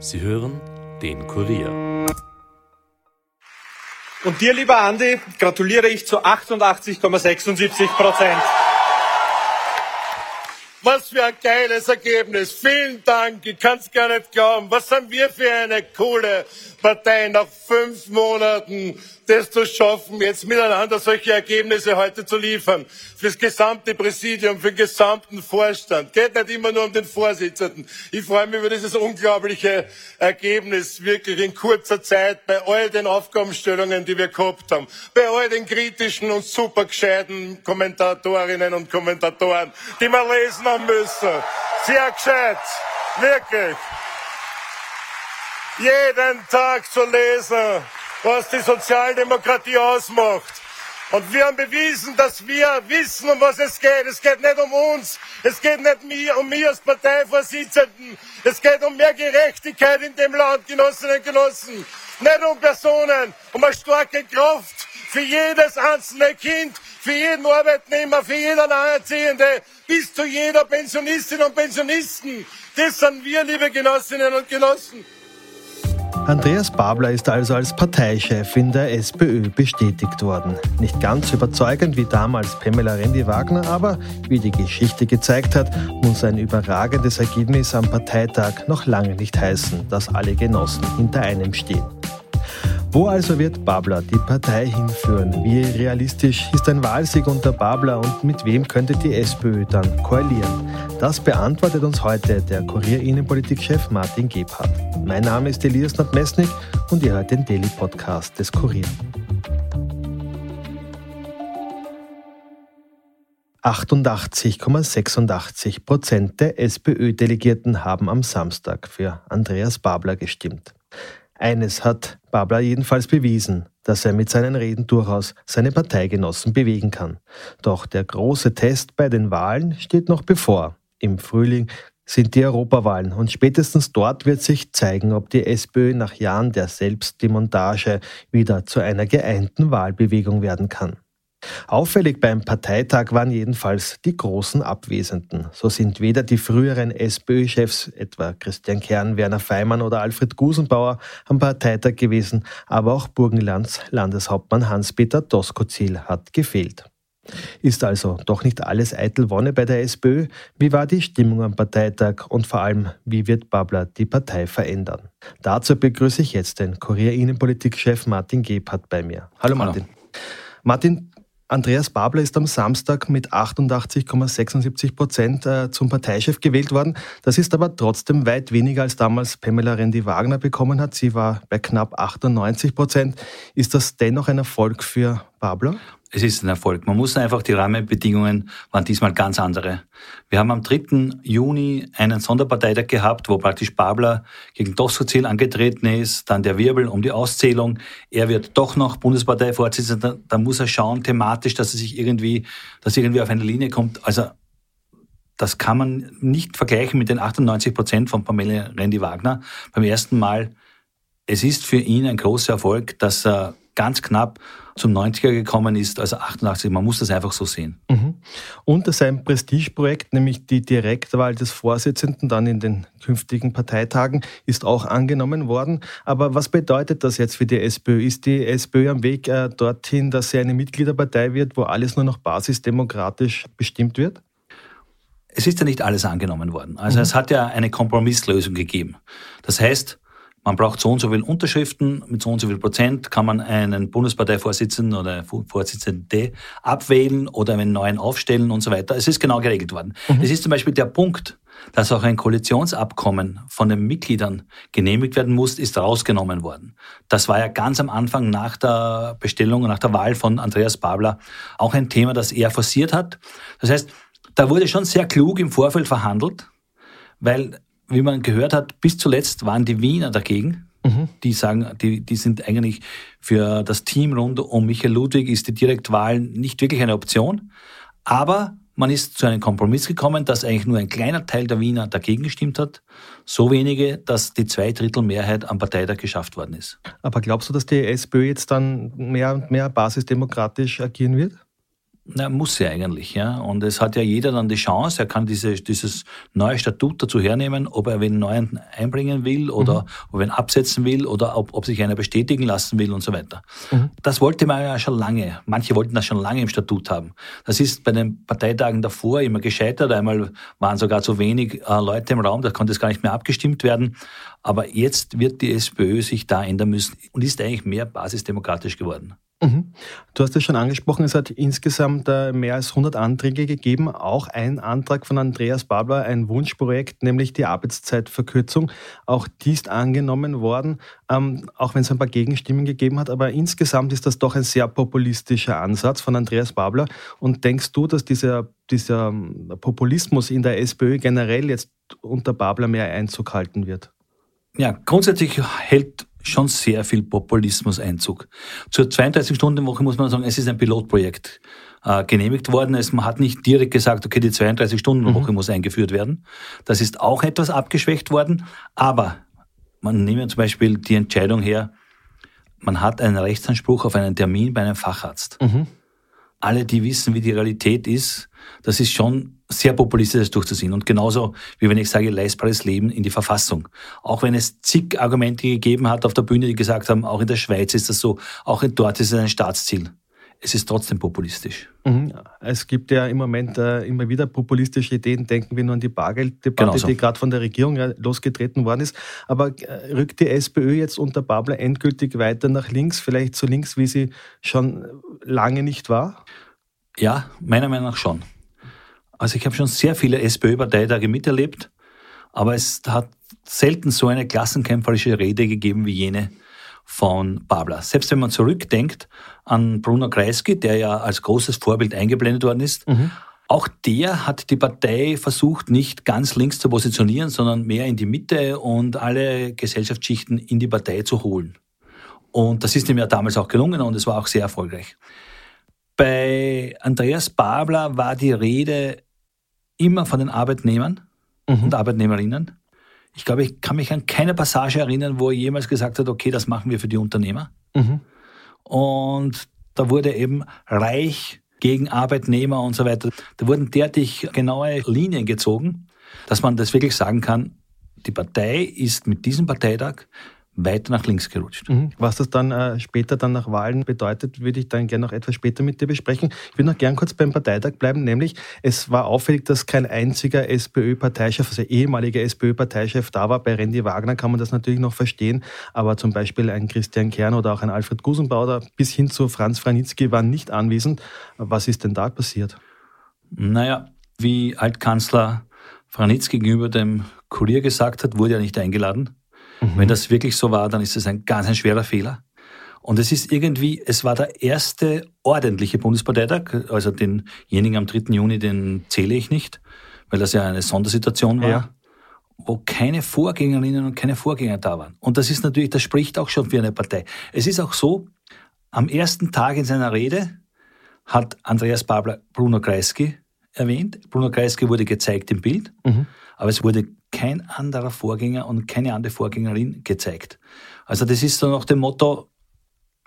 Sie hören den Kurier. Und dir, lieber Andi, gratuliere ich zu 88,76%. Was für ein geiles Ergebnis. Vielen Dank. Ich kann es gar nicht glauben. Was sind wir für eine coole Partei, nach 5 Monaten das zu schaffen, jetzt miteinander solche Ergebnisse heute zu liefern. Fürs gesamte Präsidium, für den gesamten Vorstand. Geht nicht immer nur um den Vorsitzenden. Ich freue mich über dieses unglaubliche Ergebnis, wirklich in kurzer Zeit, bei all den Aufgabenstellungen, die wir gehabt haben, bei all den kritischen und super gescheiten Kommentatorinnen und Kommentatoren, die man lesen haben müssen. Sehr gescheit, wirklich. Jeden Tag zu lesen, was die Sozialdemokratie ausmacht. Und wir haben bewiesen, dass wir wissen, um was es geht. Es geht nicht um uns. Es geht nicht um mich als Parteivorsitzenden. Es geht um mehr Gerechtigkeit in dem Land, Genossinnen und Genossen. Nicht um Personen, um eine starke Kraft für jedes einzelne Kind, für jeden Arbeitnehmer, für jeden Alleinerziehende, bis zu jeder Pensionistin und Pensionisten. Das sind wir, liebe Genossinnen und Genossen. Andreas Babler ist also als Parteichef in der SPÖ bestätigt worden. Nicht ganz überzeugend wie damals Pamela Rendi-Wagner, aber wie die Geschichte gezeigt hat, muss ein überragendes Ergebnis am Parteitag noch lange nicht heißen, dass alle Genossen hinter einem stehen. Wo also wird Babler die Partei hinführen? Wie realistisch ist ein Wahlsieg unter Babler und mit wem könnte die SPÖ dann koalieren? Das beantwortet uns heute der Kurier-Innenpolitik-Chef Martin Gebhardt. Mein Name ist Elias Nadmessnig und ihr hört den Daily Podcast des Kurier. 88,86% der SPÖ-Delegierten haben am Samstag für Andreas Babler gestimmt. Eines hat Babler jedenfalls bewiesen, dass er mit seinen Reden durchaus seine Parteigenossen bewegen kann. Doch der große Test bei den Wahlen steht noch bevor. Im Frühling sind die Europawahlen und spätestens dort wird sich zeigen, ob die SPÖ nach Jahren der Selbstdemontage wieder zu einer geeinten Wahlbewegung werden kann. Auffällig beim Parteitag waren jedenfalls die großen Abwesenden. So sind weder die früheren SPÖ-Chefs, etwa Christian Kern, Werner Faymann oder Alfred Gusenbauer, am Parteitag gewesen, aber auch Burgenlands Landeshauptmann Hans-Peter Doskozil hat gefehlt. Ist also doch nicht alles eitel Wonne bei der SPÖ? Wie war die Stimmung am Parteitag und vor allem, wie wird Babler die Partei verändern? Dazu begrüße ich jetzt den Kurier-Innenpolitik-Chef Martin Gebhardt bei mir. Hallo Martin. Hallo. Martin, Andreas Babler ist am Samstag mit 88,76% zum Parteichef gewählt worden. Das ist aber trotzdem weit weniger, als damals Pamela Rendi-Wagner bekommen hat. Sie war bei knapp 98%. Ist das dennoch ein Erfolg für Babler? Es ist ein Erfolg. Man muss einfach, die Rahmenbedingungen waren diesmal ganz andere. Wir haben am 3. Juni einen Sonderparteitag gehabt, wo praktisch Babler gegen Doskozil angetreten ist, dann der Wirbel um die Auszählung. Er wird doch noch Bundesparteivorsitzender. Da muss er schauen, thematisch, dass er sich irgendwie auf eine Linie kommt. Also, das kann man nicht vergleichen mit den 98% von Pamela Rendi-Wagner beim ersten Mal. Es ist für ihn ein großer Erfolg, dass er ganz knapp zum 90er gekommen ist, also 88. Man muss das einfach so sehen. Mhm. Und sein Prestigeprojekt, nämlich die Direktwahl des Vorsitzenden dann in den künftigen Parteitagen, ist auch angenommen worden. Aber was bedeutet das jetzt für die SPÖ? Ist die SPÖ am Weg dorthin, dass sie eine Mitgliederpartei wird, wo alles nur noch basisdemokratisch bestimmt wird? Es ist ja nicht alles angenommen worden. Also es hat ja eine Kompromisslösung gegeben. Das heißt, man braucht so und so viele Unterschriften, mit so und so viel Prozent kann man einen Bundesparteivorsitzenden oder Vorsitzende abwählen oder einen neuen aufstellen und so weiter. Es ist genau geregelt worden. Mhm. Es ist zum Beispiel der Punkt, dass auch ein Koalitionsabkommen von den Mitgliedern genehmigt werden muss, ist rausgenommen worden. Das war ja ganz am Anfang nach der Bestellung, nach der Wahl von Andreas Babler auch ein Thema, das er forciert hat. Das heißt, da wurde schon sehr klug im Vorfeld verhandelt, weil, wie man gehört hat, bis zuletzt waren die Wiener dagegen. Mhm. Die sagen, die sind eigentlich für das Team rund um Michael Ludwig ist die Direktwahl nicht wirklich eine Option. Aber man ist zu einem Kompromiss gekommen, dass eigentlich nur ein kleiner Teil der Wiener dagegen gestimmt hat. So wenige, dass die 2/3-Mehrheit am Parteitag geschafft worden ist. Aber glaubst du, dass die SPÖ jetzt dann mehr und mehr basisdemokratisch agieren wird? Na, muss er eigentlich, ja. Und es hat ja jeder dann die Chance, er kann dieses neue Statut dazu hernehmen, ob er wen neuen einbringen will oder ob er wen absetzen will oder ob sich einer bestätigen lassen will und so weiter. Mhm. Das wollte man ja schon lange. Manche wollten das schon lange im Statut haben. Das ist bei den Parteitagen davor immer gescheitert. Einmal waren sogar zu wenig Leute im Raum, da konnte es gar nicht mehr abgestimmt werden. Aber jetzt wird die SPÖ sich da ändern müssen und ist eigentlich mehr basisdemokratisch geworden. Mhm. Du hast es schon angesprochen, es hat insgesamt mehr als 100 Anträge gegeben, auch ein Antrag von Andreas Babler, ein Wunschprojekt, nämlich die Arbeitszeitverkürzung. Auch die ist angenommen worden, auch wenn es ein paar Gegenstimmen gegeben hat, aber insgesamt ist das doch ein sehr populistischer Ansatz von Andreas Babler. Und denkst du, dass dieser Populismus in der SPÖ generell jetzt unter Babler mehr Einzug halten wird? Ja, grundsätzlich hält schon sehr viel Populismus Einzug. Zur 32-Stunden-Woche muss man sagen, es ist ein Pilotprojekt genehmigt worden. Man hat nicht direkt gesagt, okay, die 32-Stunden-Woche muss eingeführt werden. Das ist auch etwas abgeschwächt worden. Aber man nehme zum Beispiel die Entscheidung her, man hat einen Rechtsanspruch auf einen Termin bei einem Facharzt. Mhm. Alle, die wissen, wie die Realität ist, das ist schon sehr populistisch, das durchzuziehen. Und genauso, wie wenn ich sage, leistbares Leben in die Verfassung. Auch wenn es zig Argumente gegeben hat auf der Bühne, die gesagt haben, auch in der Schweiz ist das so, auch dort ist es ein Staatsziel. Es ist trotzdem populistisch. Mhm. Es gibt ja im Moment immer wieder populistische Ideen. Denken wir nur an die Bargelddebatte, die gerade von der Regierung losgetreten worden ist. Aber rückt die SPÖ jetzt unter Babler endgültig weiter nach links, vielleicht so links, wie sie schon lange nicht war? Ja, meiner Meinung nach schon. Also ich habe schon sehr viele SPÖ-Parteitage miterlebt, aber es hat selten so eine klassenkämpferische Rede gegeben wie jene von Babler. Selbst wenn man zurückdenkt an Bruno Kreisky, der ja als großes Vorbild eingeblendet worden ist, auch der hat die Partei versucht, nicht ganz links zu positionieren, sondern mehr in die Mitte und alle Gesellschaftsschichten in die Partei zu holen. Und das ist ihm ja damals auch gelungen und es war auch sehr erfolgreich. Bei Andreas Babler war die Rede immer von den Arbeitnehmern und Arbeitnehmerinnen. Ich glaube, ich kann mich an keine Passage erinnern, wo er jemals gesagt hat, okay, das machen wir für die Unternehmer. Mhm. Und da wurde eben reich gegen Arbeitnehmer und so weiter. Da wurden derartig genaue Linien gezogen, dass man das wirklich sagen kann, die Partei ist mit diesem Parteitag weiter nach links gerutscht. Was das dann später dann nach Wahlen bedeutet, würde ich dann gerne noch etwas später mit dir besprechen. Ich würde noch gern kurz beim Parteitag bleiben, nämlich es war auffällig, dass kein einziger SPÖ-Parteichef, also ehemaliger SPÖ-Parteichef da war. Bei Rendi-Wagner kann man das natürlich noch verstehen, aber zum Beispiel ein Christian Kern oder auch ein Alfred Gusenbauer bis hin zu Franz Franitzky waren nicht anwesend. Was ist denn da passiert? Naja, wie Altkanzler Franitzky gegenüber dem Kurier gesagt hat, wurde er nicht eingeladen. Wenn das wirklich so war, dann ist es ein ganz schwerer Fehler. Und es war der erste ordentliche Bundesparteitag, also denjenigen am 3. Juni, den zähle ich nicht, weil das ja eine Sondersituation war, wo keine Vorgängerinnen und keine Vorgänger da waren. Und das ist natürlich, das spricht auch schon für eine Partei. Es ist auch so, am ersten Tag in seiner Rede hat Andreas Babler Bruno Kreisky erwähnt. Bruno Kreisky wurde gezeigt im Bild, aber es wurde kein anderer Vorgänger und keine andere Vorgängerin gezeigt. Also das ist so nach dem Motto,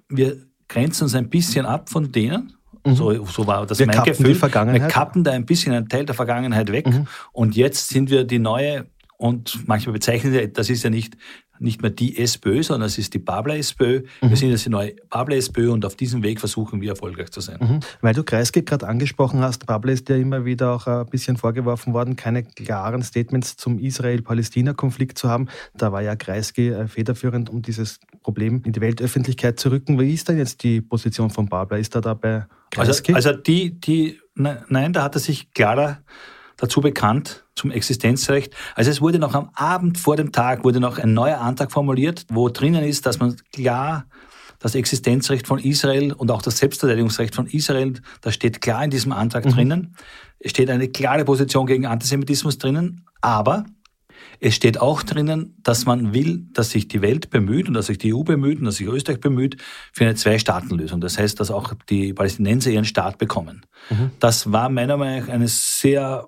wir grenzen uns ein bisschen ab von denen, so war das mein Gefühl, wir kappen da ein bisschen einen Teil der Vergangenheit weg und jetzt sind wir die neue, und manchmal bezeichnen sie, das ist ja nicht mehr die SPÖ, sondern es ist die Babler-SPÖ. Wir sind jetzt die neue Babler-SPÖ und auf diesem Weg versuchen wir erfolgreich zu sein. Weil du Kreisky gerade angesprochen hast, Babler ist ja immer wieder auch ein bisschen vorgeworfen worden, keine klaren Statements zum Israel-Palästina-Konflikt zu haben. Da war ja Kreisky federführend, um dieses Problem in die Weltöffentlichkeit zu rücken. Wie ist denn jetzt die Position von Babler? Ist er da bei Kreisky? Nein, da hat er sich klarer dazu bekannt, zum Existenzrecht. Also es wurde noch am Abend vor dem Tag noch ein neuer Antrag formuliert, wo drinnen ist, dass man klar das Existenzrecht von Israel und auch das Selbstverteidigungsrecht von Israel, das steht klar in diesem Antrag drinnen. Es steht eine klare Position gegen Antisemitismus drinnen, aber es steht auch drinnen, dass man will, dass sich die Welt bemüht und dass sich die EU bemüht und dass sich Österreich bemüht für eine Zwei-Staaten-Lösung. Das heißt, dass auch die Palästinenser ihren Staat bekommen. Das war meiner Meinung nach eine sehr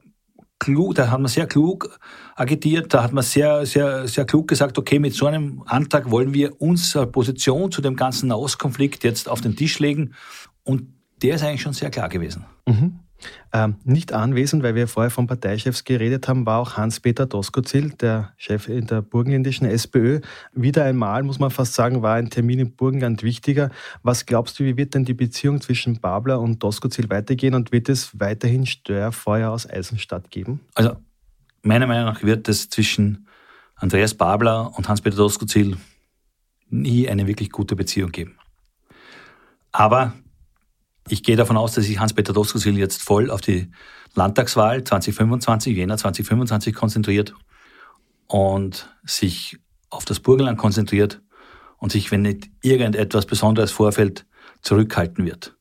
klug, da hat man sehr klug agitiert, da hat man sehr, sehr, sehr klug gesagt, okay, mit so einem Antrag wollen wir unsere Position zu dem ganzen Nahostkonflikt jetzt auf den Tisch legen, und der ist eigentlich schon sehr klar gewesen. Mhm. Nicht anwesend, weil wir vorher von Parteichefs geredet haben, war auch Hans-Peter Doskozil, der Chef in der burgenländischen SPÖ. Wieder einmal, muss man fast sagen, war ein Termin im Burgenland wichtiger. Was glaubst du, wie wird denn die Beziehung zwischen Babler und Doskozil weitergehen und wird es weiterhin Störfeuer aus Eisenstadt geben? Also meiner Meinung nach wird es zwischen Andreas Babler und Hans-Peter Doskozil nie eine wirklich gute Beziehung geben. Aber ich gehe davon aus, dass sich Hans-Peter Doskozil jetzt voll auf die Landtagswahl 2025, Jänner 2025 konzentriert und sich auf das Burgenland konzentriert und sich, wenn nicht irgendetwas Besonderes vorfällt, zurückhalten wird.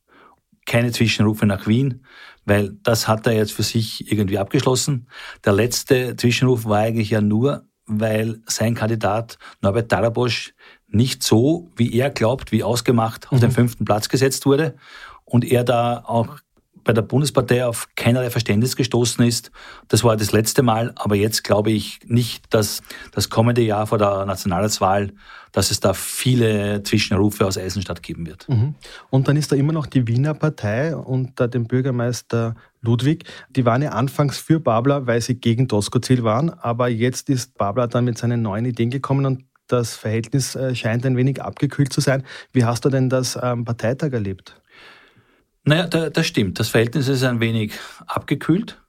Keine Zwischenrufe nach Wien, weil das hat er jetzt für sich irgendwie abgeschlossen. Der letzte Zwischenruf war eigentlich ja nur, weil sein Kandidat Norbert Darabosch nicht so, wie er glaubt, wie ausgemacht, auf den 5. Platz gesetzt wurde und er da auch bei der Bundespartei auf keinerlei Verständnis gestoßen ist. Das war das letzte Mal, aber jetzt glaube ich nicht, dass das kommende Jahr vor der Nationalratswahl, dass es da viele Zwischenrufe aus Eisenstadt geben wird. Mhm. Und dann ist da immer noch die Wiener Partei unter dem Bürgermeister Ludwig. Die waren ja anfangs für Babler, weil sie gegen Doskozil waren, aber jetzt ist Babler dann mit seinen neuen Ideen gekommen und das Verhältnis scheint ein wenig abgekühlt zu sein. Wie hast du denn das am Parteitag erlebt? Naja, das stimmt. Das Verhältnis ist ein wenig abgekühlt.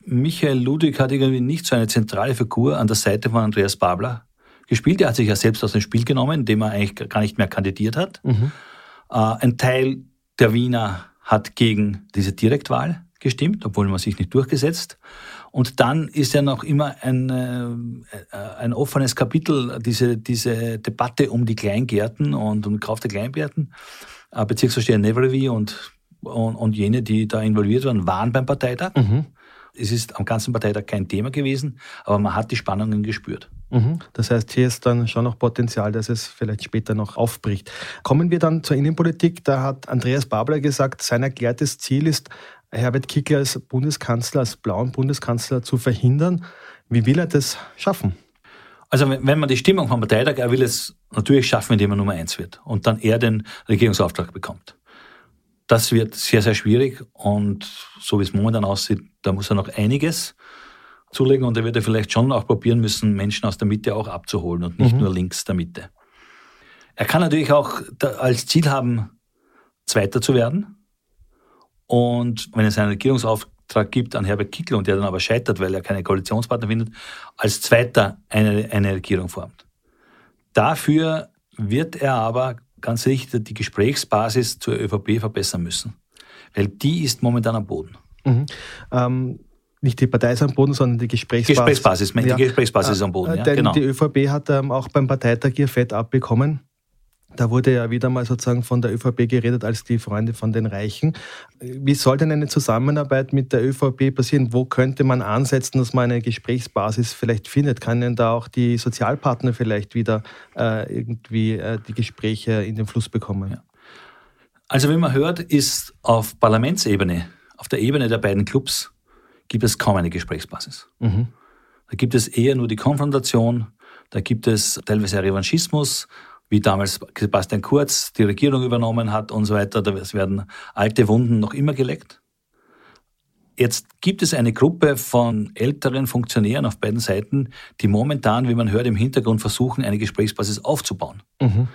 Michael Ludwig hat irgendwie nicht so eine zentrale Figur an der Seite von Andreas Babler gespielt. Er hat sich ja selbst aus dem Spiel genommen, indem er eigentlich gar nicht mehr kandidiert hat. Mhm. Ein Teil der Wiener hat gegen diese Direktwahl gestimmt, obwohl man sich nicht durchgesetzt. Und dann ist ja noch immer ein offenes Kapitel, diese Debatte um die Kleingärten und um den Kauf der Kleingärten. Bezirksvorsteher Nevrevi und jene, die da involviert waren, waren beim Parteitag. Mhm. Es ist am ganzen Parteitag kein Thema gewesen, aber man hat die Spannungen gespürt. Mhm. Das heißt, hier ist dann schon noch Potenzial, dass es vielleicht später noch aufbricht. Kommen wir dann zur Innenpolitik. Da hat Andreas Babler gesagt, sein erklärtes Ziel ist, Herbert Kickler als Bundeskanzler, als blauen Bundeskanzler zu verhindern. Wie will er das schaffen? Also wenn man die Stimmung vom Parteitag, er will es natürlich schaffen, indem er Nummer 1 wird und dann er den Regierungsauftrag bekommt. Das wird sehr, sehr schwierig und so wie es momentan aussieht, da muss er noch einiges zulegen und er wird ja vielleicht schon auch probieren müssen, Menschen aus der Mitte auch abzuholen und nicht nur links der Mitte. Er kann natürlich auch als Ziel haben, Zweiter zu werden und wenn es einen Regierungsauftrag gibt an Herbert Kickler und der dann aber scheitert, weil er keine Koalitionspartner findet, als Zweiter eine Regierung formt. Dafür wird er aber ganz sicher die Gesprächsbasis zur ÖVP verbessern müssen, weil die ist momentan am Boden. Mhm. Nicht die Partei ist am Boden, sondern die Gesprächsbasis. Die Gesprächsbasis ist am Boden, ja, denn genau. Die ÖVP hat auch beim Parteitag ihr Fett abbekommen. Da wurde ja wieder mal sozusagen von der ÖVP geredet als die Freunde von den Reichen. Wie soll denn eine Zusammenarbeit mit der ÖVP passieren? Wo könnte man ansetzen, dass man eine Gesprächsbasis vielleicht findet? Kann denn da auch die Sozialpartner vielleicht wieder irgendwie die Gespräche in den Fluss bekommen? Ja. Also wie man hört, ist auf Parlamentsebene, auf der Ebene der beiden Clubs, gibt es kaum eine Gesprächsbasis. Mhm. Da gibt es eher nur die Konfrontation, da gibt es teilweise Revanchismus, wie damals Sebastian Kurz die Regierung übernommen hat und so weiter. Es werden alte Wunden noch immer geleckt. Jetzt gibt es eine Gruppe von älteren Funktionären auf beiden Seiten, die momentan, wie man hört, im Hintergrund versuchen, eine Gesprächsbasis aufzubauen. Mhm.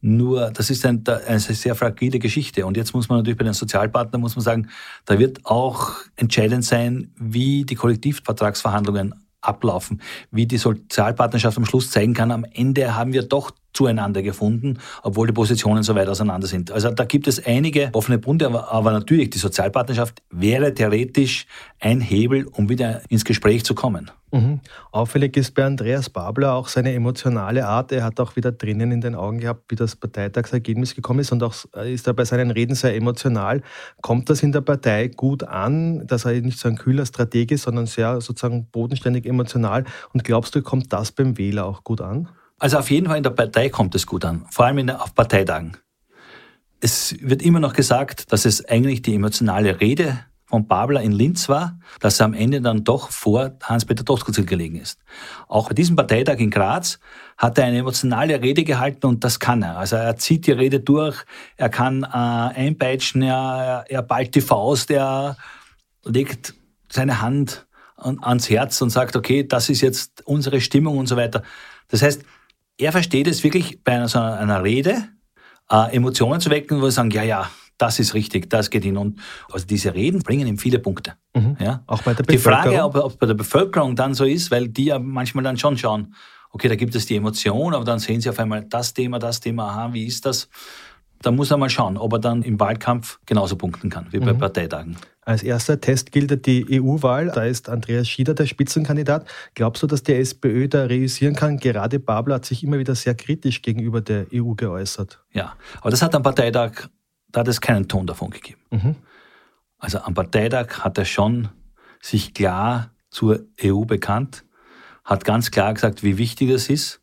Nur, das ist eine sehr fragile Geschichte. Und jetzt muss man natürlich bei den Sozialpartnern sagen, da wird auch entscheidend sein, wie die Kollektivvertragsverhandlungen ablaufen, wie die Sozialpartnerschaft am Schluss zeigen kann, am Ende haben wir doch zueinander gefunden, obwohl die Positionen so weit auseinander sind. Also da gibt es einige offene Punkte, aber natürlich, die Sozialpartnerschaft wäre theoretisch ein Hebel, um wieder ins Gespräch zu kommen. Mhm. Auffällig ist bei Andreas Babler auch seine emotionale Art. Er hat auch wieder Tränen in den Augen gehabt, wie das Parteitagsergebnis gekommen ist und auch ist er bei seinen Reden sehr emotional. Kommt das in der Partei gut an, dass er nicht so ein kühler Stratege ist, sondern sehr sozusagen bodenständig emotional? Und glaubst du, kommt das beim Wähler auch gut an? Also auf jeden Fall in der Partei kommt es gut an, vor allem auf Parteitagen. Es wird immer noch gesagt, dass es eigentlich die emotionale Rede von Babler in Linz war, dass er am Ende dann doch vor Hans-Peter Doskozil gelegen ist. Auch bei diesem Parteitag in Graz hat er eine emotionale Rede gehalten und das kann er. Also er zieht die Rede durch, er kann einpeitschen, er ballt die Faust, er legt seine Hand ans Herz und sagt, okay, das ist jetzt unsere Stimmung und so weiter. Das heißt, er versteht es wirklich bei einer Rede, Emotionen zu wecken, wo sie sagen, ja, das ist richtig, das geht hin. Und also diese Reden bringen ihm viele Punkte. Mhm. Ja? Auch bei der Bevölkerung. Die Frage, ob bei der Bevölkerung dann so ist, weil die ja manchmal dann schon schauen, okay, da gibt es die Emotion, aber dann sehen sie auf einmal das Thema, aha, wie ist das? Da muss er mal schauen, ob er dann im Wahlkampf genauso punkten kann, wie bei Parteitagen. Als erster Test gilt die EU-Wahl. Da ist Andreas Schieder der Spitzenkandidat. Glaubst du, dass die SPÖ da reüssieren kann? Gerade Babler hat sich immer wieder sehr kritisch gegenüber der EU geäußert. Ja, aber das hat am Parteitag, da hat es keinen Ton davon gegeben. Mhm. Also am Parteitag hat er schon sich klar zur EU bekannt, hat ganz klar gesagt, wie wichtig das ist.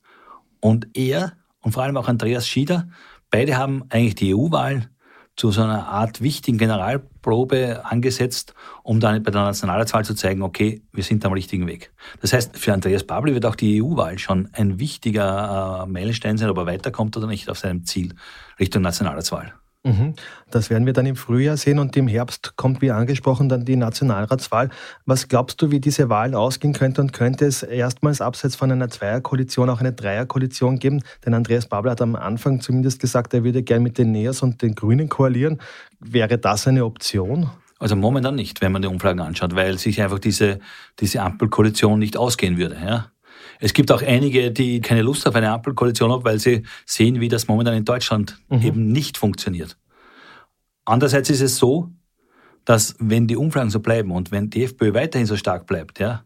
Und er und vor allem auch Andreas Schieder, beide haben eigentlich die EU-Wahl zu so einer Art wichtigen Generalprobe angesetzt, um dann bei der Nationalratswahl zu zeigen, okay, wir sind am richtigen Weg. Das heißt, für Andreas Babler wird auch die EU-Wahl schon ein wichtiger Meilenstein sein, ob er weiterkommt oder nicht auf seinem Ziel Richtung Nationalratswahl. Mhm. Das werden wir dann im Frühjahr sehen und im Herbst kommt, wie angesprochen, dann die Nationalratswahl. Was glaubst du, wie diese Wahl ausgehen könnte und könnte es erstmals abseits von einer Zweierkoalition auch eine Dreierkoalition geben? Denn Andreas Babler hat am Anfang zumindest gesagt, er würde gern mit den NEOS und den Grünen koalieren. Wäre das eine Option? Also momentan nicht, wenn man die Umfragen anschaut, weil sich einfach diese Ampelkoalition nicht ausgehen würde, ja. Es gibt auch einige, die keine Lust auf eine Ampelkoalition haben, weil sie sehen, wie das momentan in Deutschland eben nicht funktioniert. Andererseits ist es so, dass wenn die Umfragen so bleiben und wenn die FPÖ weiterhin so stark bleibt, ja,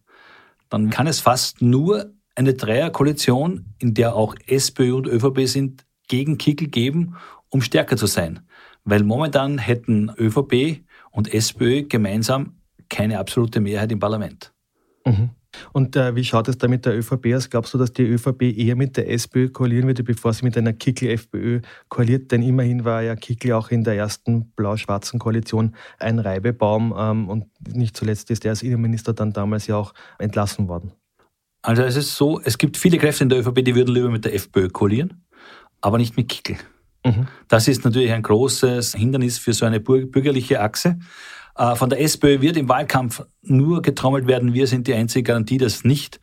dann kann es fast nur eine Dreierkoalition, in der auch SPÖ und ÖVP sind, gegen Kickl geben, um stärker zu sein. Weil momentan hätten ÖVP und SPÖ gemeinsam keine absolute Mehrheit im Parlament. Mhm. Und wie schaut es da mit der ÖVP aus? Glaubst du, dass die ÖVP eher mit der SPÖ koalieren würde, bevor sie mit einer Kickl-FPÖ koaliert? Denn immerhin war ja Kickl auch in der ersten blau-schwarzen Koalition ein Reibebaum und nicht zuletzt ist er als Innenminister dann damals ja auch entlassen worden. Also es ist so, es gibt viele Kräfte in der ÖVP, die würden lieber mit der FPÖ koalieren, aber nicht mit Kickl. Mhm. Das ist natürlich ein großes Hindernis für so eine bürgerliche Achse. Von der SPÖ wird im Wahlkampf nur getrommelt werden, wir sind die einzige Garantie, dass nicht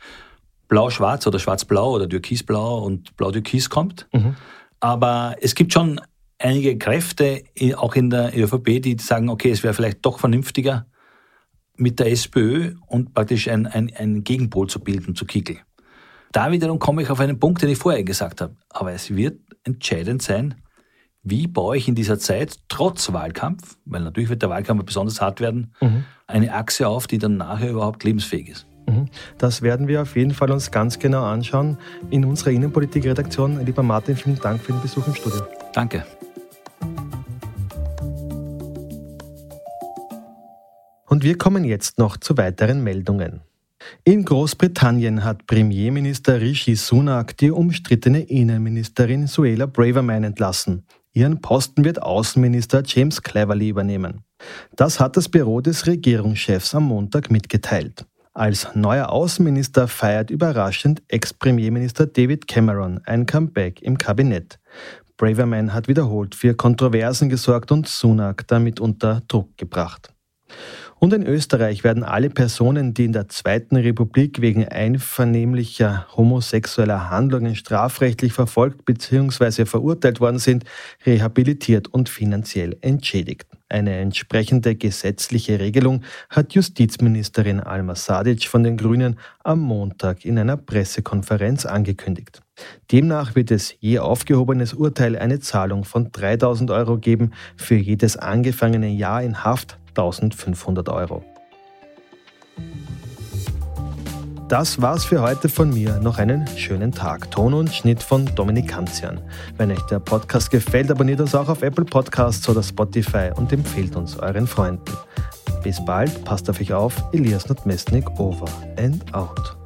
blau-schwarz oder schwarz-blau oder türkis-blau und blau-türkis kommt. Mhm. Aber es gibt schon einige Kräfte, auch in der ÖVP, die sagen, okay, es wäre vielleicht doch vernünftiger, mit der SPÖ und praktisch einen Gegenpol zu bilden, zu Kickl. Da wiederum komme ich auf einen Punkt, den ich vorher gesagt habe. Aber es wird entscheidend sein, wie baue ich in dieser Zeit trotz Wahlkampf, weil natürlich wird der Wahlkampf besonders hart werden, eine Achse auf, die dann nachher überhaupt lebensfähig ist. Das werden wir auf jeden Fall uns ganz genau anschauen in unserer Innenpolitik-Redaktion. Lieber Martin, vielen Dank für den Besuch im Studio. Danke. Und wir kommen jetzt noch zu weiteren Meldungen. In Großbritannien hat Premierminister Rishi Sunak die umstrittene Innenministerin Suella Braverman entlassen. Ihren Posten wird Außenminister James Cleverly übernehmen. Das hat das Büro des Regierungschefs am Montag mitgeteilt. Als neuer Außenminister feiert überraschend Ex-Premierminister David Cameron ein Comeback im Kabinett. Braverman hat wiederholt für Kontroversen gesorgt und Sunak damit unter Druck gebracht. Und in Österreich werden alle Personen, die in der Zweiten Republik wegen einvernehmlicher homosexueller Handlungen strafrechtlich verfolgt bzw. verurteilt worden sind, rehabilitiert und finanziell entschädigt. Eine entsprechende gesetzliche Regelung hat Justizministerin Alma Sadic von den Grünen am Montag in einer Pressekonferenz angekündigt. Demnach wird es je aufgehobenes Urteil eine Zahlung von 3.000 Euro geben, für jedes angefangene Jahr in Haft 1.500 Euro. Das war's für heute von mir. Noch einen schönen Tag. Ton und Schnitt von Dominik Kanzian. Wenn euch der Podcast gefällt, abonniert uns auch auf Apple Podcasts oder Spotify und empfehlt uns euren Freunden. Bis bald, passt auf euch auf. Elias Nadmessnig, over and out.